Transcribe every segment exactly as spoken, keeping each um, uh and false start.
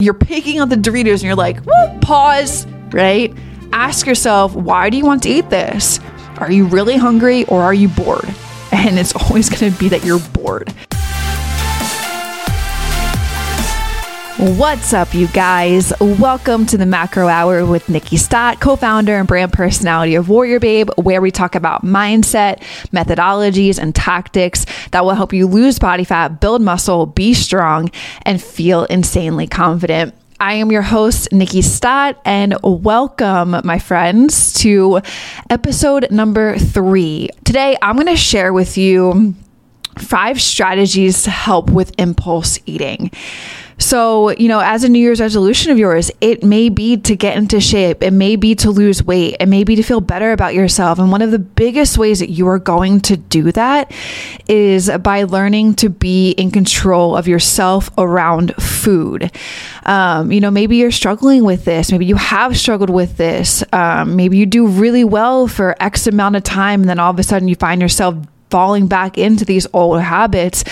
You're picking up the Doritos and you're like, whoop, pause, right? Ask yourself, why do you want to eat this? Are you really hungry or are you bored? And it's always going to be that you're bored. What's up, you guys? Welcome to the Macro Hour with Nikkiey Stott, co-founder and brand personality of Warrior Babe, where we talk about mindset, methodologies, and tactics that will help you lose body fat, build muscle, be strong, and feel insanely confident. I am your host, Nikkiey Stott, and welcome, my friends, to episode number three. Today, I'm going to share with you five strategies to help with impulse eating. So, you know, as a New Year's resolution of yours, it may be to get into shape. It may be to lose weight. It may be to feel better about yourself. And one of the biggest ways that you are going to do that is by learning to be in control of yourself around food. Um, you know, maybe you're struggling with this. Maybe you have struggled with this. Um, maybe you do really well for X amount of time, and then all of a sudden you find yourself falling back into these old habits,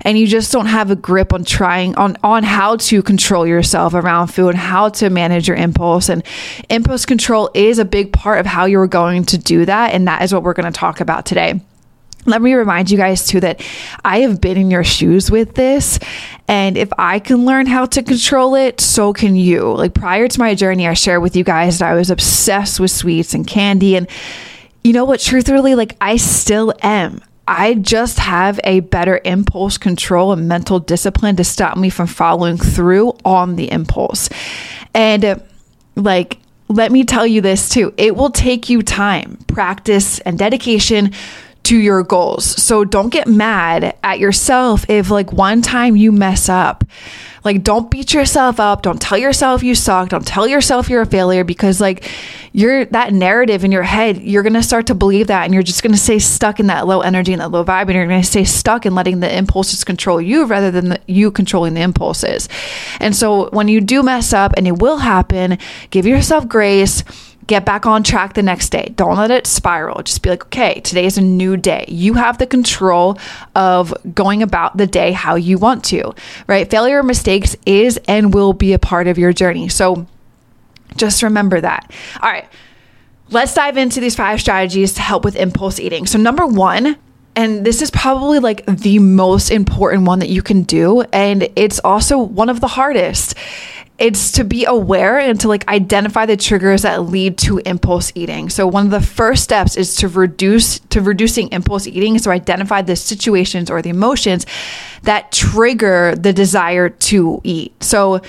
and you just don't have a grip on trying on, on how to control yourself around food, how to manage your impulse. And impulse control is a big part of how you're going to do that. And that is what we're going to talk about today. Let me remind you guys too that I have been in your shoes with this. And if I can learn how to control it, so can you. Like, prior to my journey, I shared with you guys that I was obsessed with sweets and candy. And you know what, truthfully, like, I still am. I just have a better impulse control and mental discipline to stop me from following through on the impulse. And uh, like, let me tell you this too, it will take you time, practice, and dedication to your goals. So don't get mad at yourself if, like, one time you mess up. Like, don't beat yourself up. Don't tell yourself you suck. Don't tell yourself you're a failure, because, like, you're that narrative in your head, you're going to start to believe that, and you're just going to stay stuck in that low energy and that low vibe, and you're going to stay stuck in letting the impulses control you rather than the, you controlling the impulses. And so when you do mess up, and it will happen, give yourself grace. Get back on track the next day. Don't let it spiral. Just be like, okay, today is a new day. You have the control of going about the day how you want to, right? Failure or mistakes is and will be a part of your journey. So just remember that. All right, let's dive into these five strategies to help with impulse eating. So number one, and this is probably like the most important one that you can do, and it's also one of the hardest, it's to be aware and to, like, identify the triggers that lead to impulse eating. So one of the first steps is to reduce to reducing impulse eating is to identify the situations or the emotions that trigger the desire to eat. So,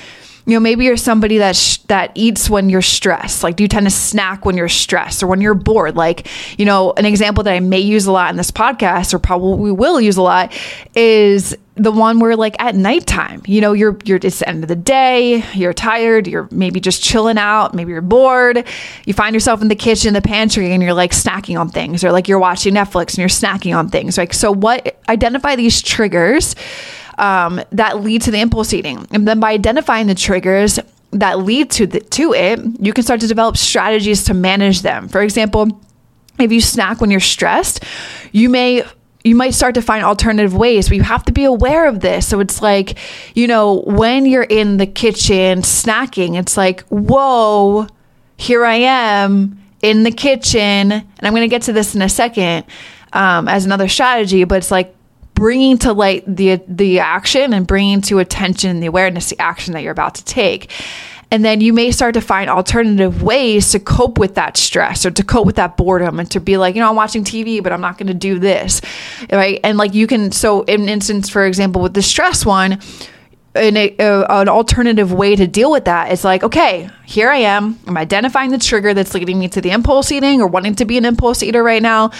you know, maybe you're somebody that sh- that eats when you're stressed. Like, do you tend to snack when you're stressed or when you're bored? Like, you know, an example that I may use a lot in this podcast, or probably will use a lot, is the one where, like, at nighttime, you know, you're you're it's the end of the day, you're tired, you're maybe just chilling out, maybe you're bored, you find yourself in the kitchen, the pantry, and you're, like, snacking on things, or, like, you're watching Netflix and you're snacking on things. Like, so what? Identify these triggers Um, that lead to the impulse eating. And then by identifying the triggers that lead to the, to it, you can start to develop strategies to manage them. For example, if you snack when you're stressed, you may you might start to find alternative ways, but you have to be aware of this. So it's like, you know, when you're in the kitchen snacking, it's like, whoa, here I am in the kitchen. And I'm going to get to this in a second um, as another strategy, but it's like, bringing to light the the action and bringing to attention the awareness, the action that you're about to take. And then you may start to find alternative ways to cope with that stress or to cope with that boredom, and to be like, you know, I'm watching T V, but I'm not going to do this, right? And, like, you can, so in an instance, for example, with the stress one, an, a, an alternative way to deal with that is like, okay, here I am. I'm identifying the trigger that's leading me to the impulse eating or wanting to be an impulse eater right now.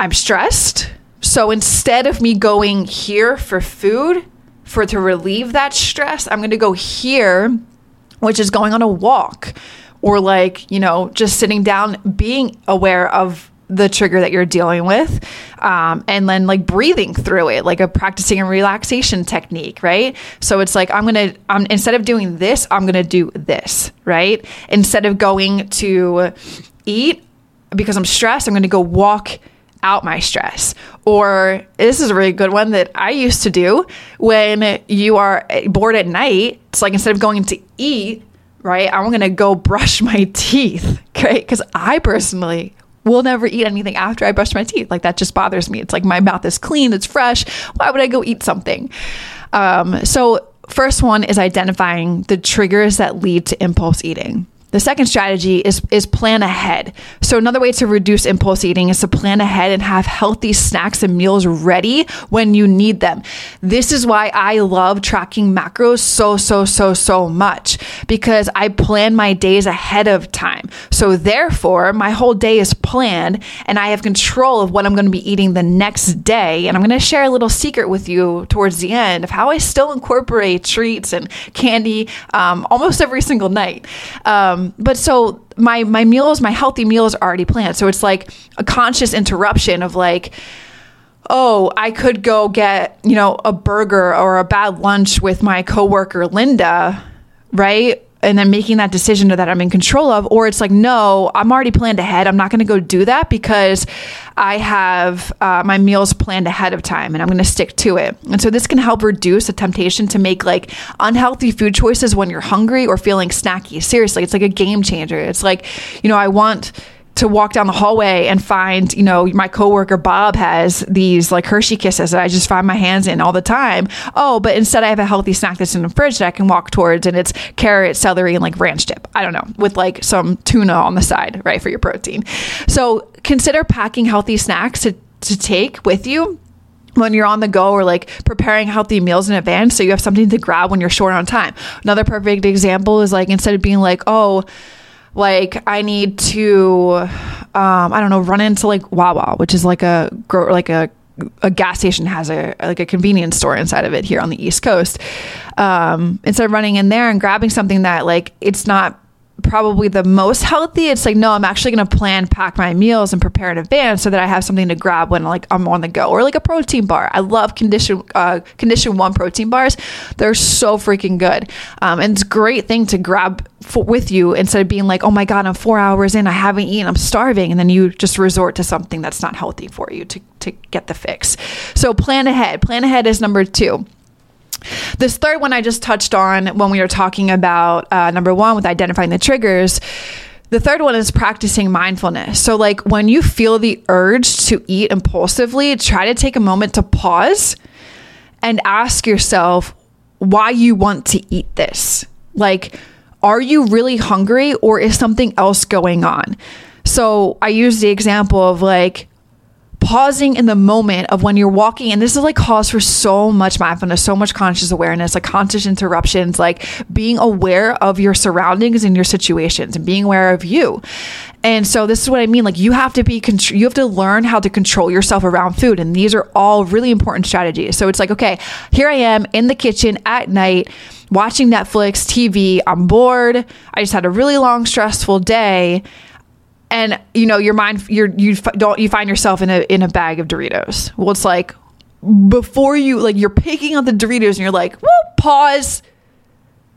I'm stressed. So instead of me going here for food for to relieve that stress, I'm going to go here, which is going on a walk, or, like, you know, just sitting down, being aware of the trigger that you're dealing with, um, and then, like, breathing through it, like a practicing a relaxation technique, right? So it's like, I'm going to, um, instead of doing this, I'm going to do this, right? Instead of going to eat because I'm stressed, I'm going to go walk out my stress. Or this is a really good one that I used to do when you are bored at night. It's like, instead of going to eat, right, I'm going to go brush my teeth, okay? Because I personally will never eat anything after I brush my teeth. Like, that just bothers me. It's like, my mouth is clean, it's fresh. Why would I go eat something? Um, so first one is identifying the triggers that lead to impulse eating. The second strategy is is plan ahead. So another way to reduce impulse eating is to plan ahead and have healthy snacks and meals ready when you need them. This is why I love tracking macros so, so, so, so much, because I plan my days ahead of time. So therefore, my whole day is planned and I have control of what I'm going to be eating the next day. And I'm going to share a little secret with you towards the end of how I still incorporate treats and candy um, almost every single night. Um, But so my my meals, my healthy meals are already planned. So it's like a conscious interruption of like, oh, I could go get, you know, a burger or a bad lunch with my coworker, Linda, right? And then making that decision that I'm in control of. Or it's like, no, I'm already planned ahead. I'm not going to go do that because I have uh, my meals planned ahead of time and I'm going to stick to it. And so this can help reduce the temptation to make like unhealthy food choices when you're hungry or feeling snacky. Seriously, it's like a game changer. It's like, you know, I want to walk down the hallway and find, you know, my coworker Bob has these like Hershey Kisses that I just find my hands in all the time. Oh, but instead I have a healthy snack that's in the fridge that I can walk towards, and it's carrot, celery, and like ranch dip. I don't know, with like some tuna on the side, right, for your protein. So consider packing healthy snacks to, to take with you when you're on the go, or like preparing healthy meals in advance so you have something to grab when you're short on time. Another perfect example is like, instead of being like, oh, like I need to, um, I don't know, run into like Wawa, which is like a like a a gas station has a like a convenience store inside of it here on the East Coast. Um, instead of running in there and grabbing something that like it's not probably the most healthy, it's like, no, I'm actually going to plan, pack my meals and prepare in advance so that I have something to grab when like I'm on the go. Or like a protein bar. I love Condition uh, Condition One protein bars. They're so freaking good. Um, and it's a great thing to grab for, with you, instead of being like, oh my God, I'm four hours in, I haven't eaten, I'm starving. And then you just resort to something that's not healthy for you to, to get the fix. So plan ahead. Plan ahead is number two. This third one I just touched on when we were talking about uh, number one with identifying the triggers. The third one is practicing mindfulness. So like when you feel the urge to eat impulsively, try to take a moment to pause and ask yourself why you want to eat this. Like, are you really hungry, or is something else going on? So I use the example of like, pausing in the moment of when you're walking, and this is like calls for so much mindfulness, so much conscious awareness, like conscious interruptions, like being aware of your surroundings and your situations and being aware of you. And so this is what I mean. Like you have to be, you have to learn how to control yourself around food. And these are all really important strategies. So it's like, okay, here I am in the kitchen at night, watching Netflix, T V. I'm bored. I just had a really long, stressful day. And you know your mind, you're, you don't you find yourself in a in a bag of Doritos. Well, it's like before you like you're picking up the Doritos and you're like, whoop, pause,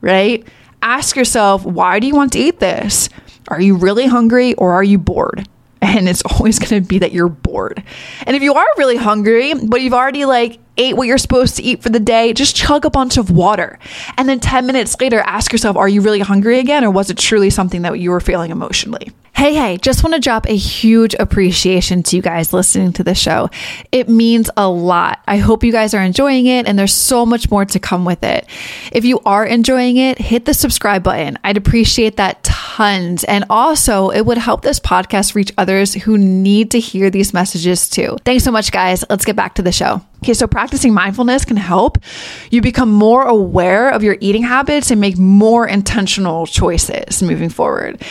right? Ask yourself, why do you want to eat this? Are you really hungry, or are you bored? And it's always going to be that you're bored. And if you are really hungry, but you've already like ate what you're supposed to eat for the day, just chug a bunch of water. And then ten minutes later, ask yourself, are you really hungry again? Or was it truly something that you were feeling emotionally? Hey, hey, just want to drop a huge appreciation to you guys listening to the show. It means a lot. I hope you guys are enjoying it, and there's so much more to come with it. If you are enjoying it, hit the subscribe button. I'd appreciate that tons. And also, it would help this podcast reach others who need to hear these messages too. Thanks so much, guys. Let's get back to the show. Okay, so practicing mindfulness can help you become more aware of your eating habits and make more intentional choices moving forward.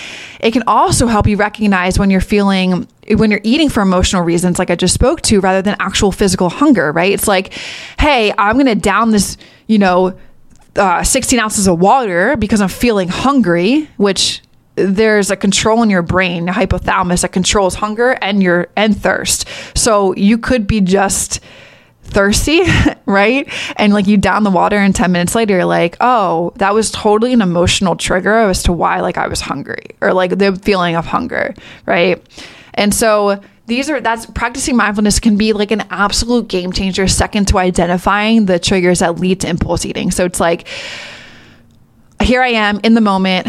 It can also help you recognize when you're feeling, when you're eating for emotional reasons, like I just spoke to, rather than actual physical hunger, right? It's like, hey, I'm going to down this, you know, uh, sixteen ounces of water because I'm feeling hungry, which there's a control in your brain, the hypothalamus, that controls hunger and your and thirst. So you could be just thirsty, right? And like you down the water, and ten minutes later, you're like, oh, that was totally an emotional trigger as to why like I was hungry, or like the feeling of hunger, right? And so these are, that's practicing mindfulness can be like an absolute game changer, second to identifying the triggers that lead to impulse eating. So it's like, here I am in the moment.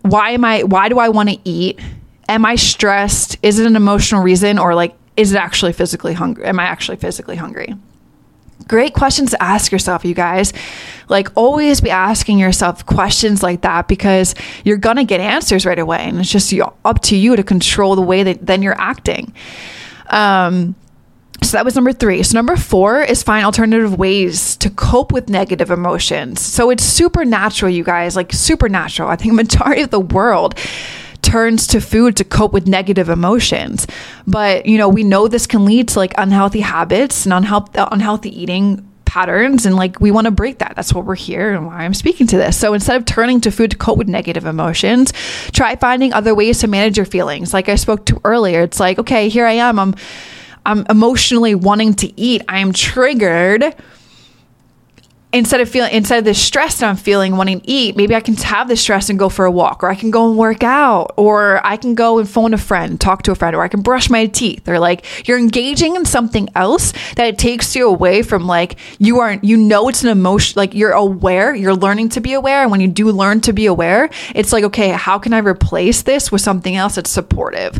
Why am I, why do I want to eat? Am I stressed? Is it an emotional reason? Or like, is it actually physically hungry? Am I actually physically hungry? Great questions to ask yourself, you guys. Like, always be asking yourself questions like that, because you're going to get answers right away. And it's just up to you to control the way that then you're acting. Um, so that was number three. So number four is find alternative ways to cope with negative emotions. So it's supernatural, you guys, like supernatural. I think majority of the world turns to food to cope with negative emotions. But, you know, we know this can lead to like unhealthy habits and unhealth- unhealthy eating patterns. And like, we want to break that. That's what we're here and why I'm speaking to this. So instead of turning to food to cope with negative emotions, try finding other ways to manage your feelings. Like I spoke to earlier, it's like, okay, here I am. I'm, I'm emotionally wanting to eat. I am triggered. Instead of feeling, instead of the stress that I'm feeling wanting to eat, maybe I can have the stress and go for a walk, or I can go and work out, or I can go and phone a friend, talk to a friend, or I can brush my teeth, or like you're engaging in something else that it takes you away from like you aren't, you know, it's an emotion, like you're aware, you're learning to be aware. And when you do learn to be aware, it's like, okay, how can I replace this with something else that's supportive?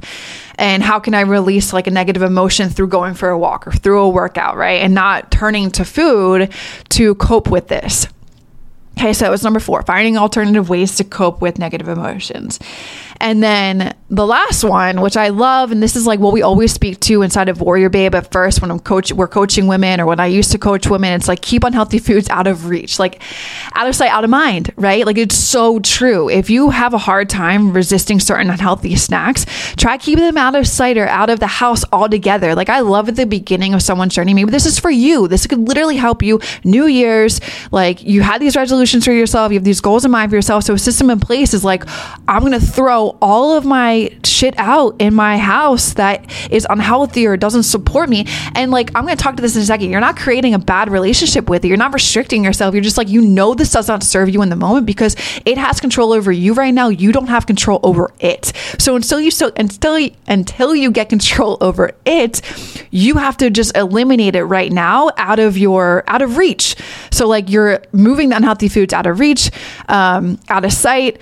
And how can I release like a negative emotion through going for a walk or through a workout, right? And not turning to food to cope with this. Okay, so that was number four, finding alternative ways to cope with negative emotions. And then the last one, which I love, and this is like what we always speak to inside of Warrior Babe at first when I'm coach, we're coaching women, or when I used to coach women, it's like keep unhealthy foods out of reach, like out of sight, out of mind, right? Like it's so true. If you have a hard time resisting certain unhealthy snacks, try keeping them out of sight or out of the house altogether. Like I love at the beginning of someone's journey, maybe this is for you. This could literally help you. New Year's, like you had these resolutions for yourself, you have these goals in mind for yourself. So a system in place is like, I'm going to throw all of my shit out in my house that is unhealthy or doesn't support me. And like, I'm going to talk to this in a second. You're not creating a bad relationship with it. You're not restricting yourself. You're just like, you know, this does not serve you in the moment because it has control over you right now. You don't have control over it. So until you still, until, until you get control over it, you have to just eliminate it right now out of your, out of reach. So like you're moving the unhealthy food foods out of reach, um, out of sight,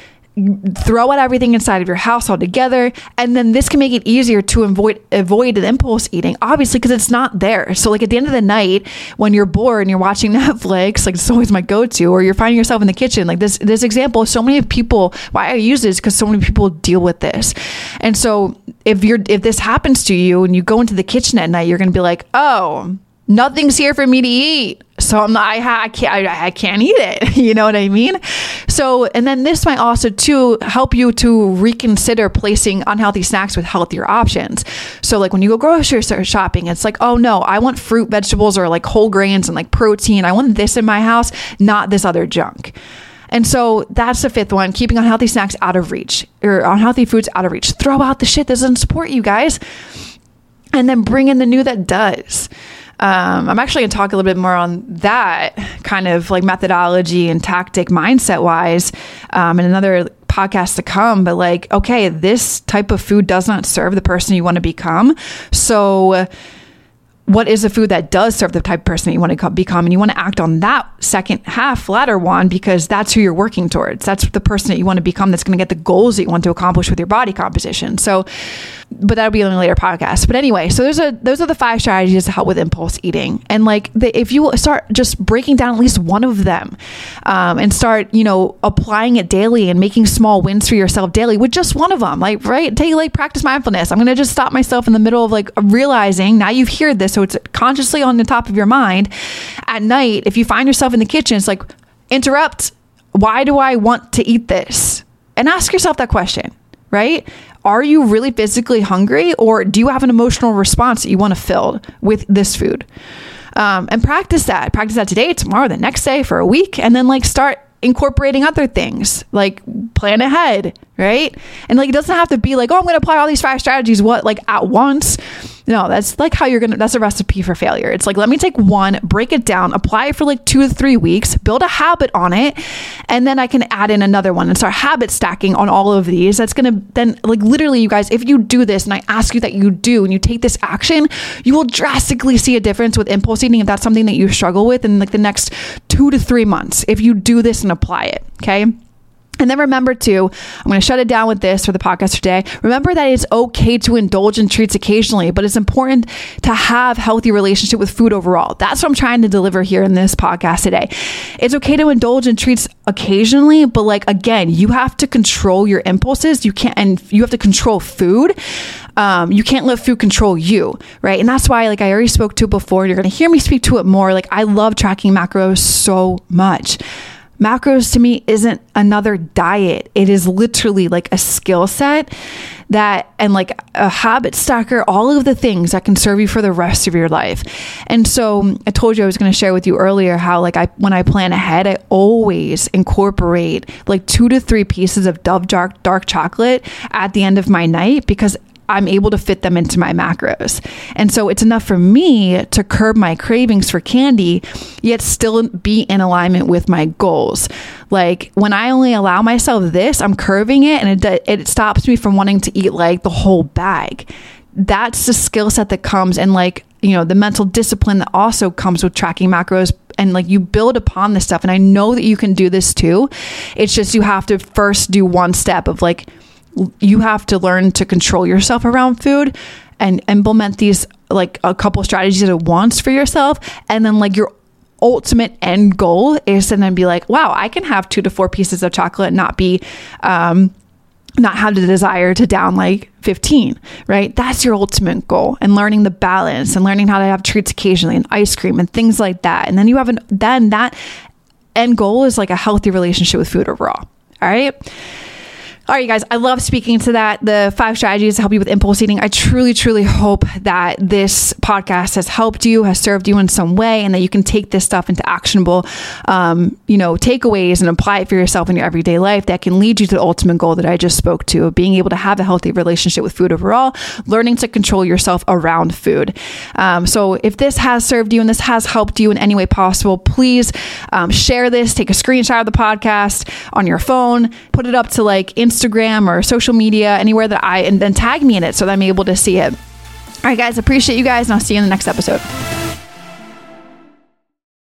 throw out everything inside of your house altogether. And then this can make it easier to avoid, avoid an impulse eating, obviously, because it's not there. So like at the end of the night, when you're bored and you're watching Netflix, like it's always my go-to, or you're finding yourself in the kitchen, like this, this example, so many people, why I use this, because so many people deal with this. And so if you're, if this happens to you and you go into the kitchen at night, you're going to be like, oh, nothing's here for me to eat. So I'm not, I, ha, I can't, I, I can't eat it. You know what I mean? So, and then this might also too help you to reconsider placing unhealthy snacks with healthier options. So like when you go grocery store shopping, it's like, oh no, I want fruit, vegetables, or like whole grains and like protein. I want this in my house, not this other junk. And so that's the fifth one, keeping unhealthy snacks out of reach, or unhealthy foods out of reach. Throw out the shit that doesn't support you guys, and then bring in the new that does. Um, I'm actually going to talk a little bit more on that kind of like methodology and tactic mindset wise um, in another podcast to come. But like, okay, this type of food does not serve the person you want to become. So what is a food that does serve the type of person that you want to become? And you want to act on that second half latter one, because that's who you're working towards. That's the person that you want to become. That's going to get the goals that you want to accomplish with your body composition. So, but that'll be on a later podcast. But anyway, so there's a, those are the five strategies to help with impulse eating. And like the, if you start just breaking down at least one of them um, and start, you know, applying it daily and making small wins for yourself daily with just one of them, like, right. Take like practice mindfulness. I'm going to just stop myself in the middle of like realizing now you've heard this. So it's consciously on the top of your mind at night. If you find yourself in the kitchen, it's like interrupt. Why do I want to eat this? And ask yourself that question, right? Are you really physically hungry, or do you have an emotional response that you want to fill with this food? Um, and practice that. Practice that today, tomorrow, the next day, for a week, and then like start incorporating other things, like plan ahead, right? And like it doesn't have to be like, oh, I'm going to apply all these five strategies what like at once. No, that's like how you're going to, that's a recipe for failure. It's like, let me take one, break it down, apply it for like two or three weeks, build a habit on it. And then I can add in another one and start habit stacking on all of these. That's going to then like literally you guys, if you do this and I ask you that you do, and you take this action, you will drastically see a difference with impulse eating. If that's something that you struggle with in like the next two to three months, if you do this and apply it. Okay. And then remember too, I'm going to shut it down with this for the podcast today. Remember that it's okay to indulge in treats occasionally, but it's important to have a healthy relationship with food overall. That's what I'm trying to deliver here in this podcast today. It's okay to indulge in treats occasionally, but like, again, you have to control your impulses. You can't, and you have to control food. Um, you can't let food control you, right? And that's why, like I already spoke to before, and you're going to hear me speak to it more. Like I love tracking macros so much. Macros to me isn't another diet. It is literally like a skill set that, and like a habit stacker, all of the things that can serve you for the rest of your life. And so I told you I was going to share with you earlier how like I, when I plan ahead, I always incorporate like two to three pieces of Dove dark, dark chocolate at the end of my night because I'm able to fit them into my macros. And so it's enough for me to curb my cravings for candy, yet still be in alignment with my goals. Like when I only allow myself this, I'm curving it and it, it stops me from wanting to eat like the whole bag. That's the skill set that comes and like, you know, the mental discipline that also comes with tracking macros. And like you build upon this stuff. And I know that you can do this too. It's just you have to first do one step of like, you have to learn to control yourself around food and implement these like a couple strategies at once for yourself. And then like your ultimate end goal is to then be like, wow, I can have two to four pieces of chocolate and not be, um, not have the desire to down like fifteen, right? That's your ultimate goal, and learning the balance and learning how to have treats occasionally and ice cream and things like that. And then you have an, then that end goal is like a healthy relationship with food overall. All right. All right, you guys, I love speaking to that. The five strategies to help you with impulse eating. I truly, truly hope that this podcast has helped you, has served you in some way, and that you can take this stuff into actionable, um, you know, takeaways and apply it for yourself in your everyday life that can lead you to the ultimate goal that I just spoke to, of being able to have a healthy relationship with food overall, learning to control yourself around food. Um, so if this has served you and this has helped you in any way possible, please um, share this, take a screenshot of the podcast on your phone, put it up to like Instagram, Instagram or social media, anywhere that I, and then tag me in it so that I'm able to see it. All right, guys, appreciate you guys, and I'll see you in the next episode.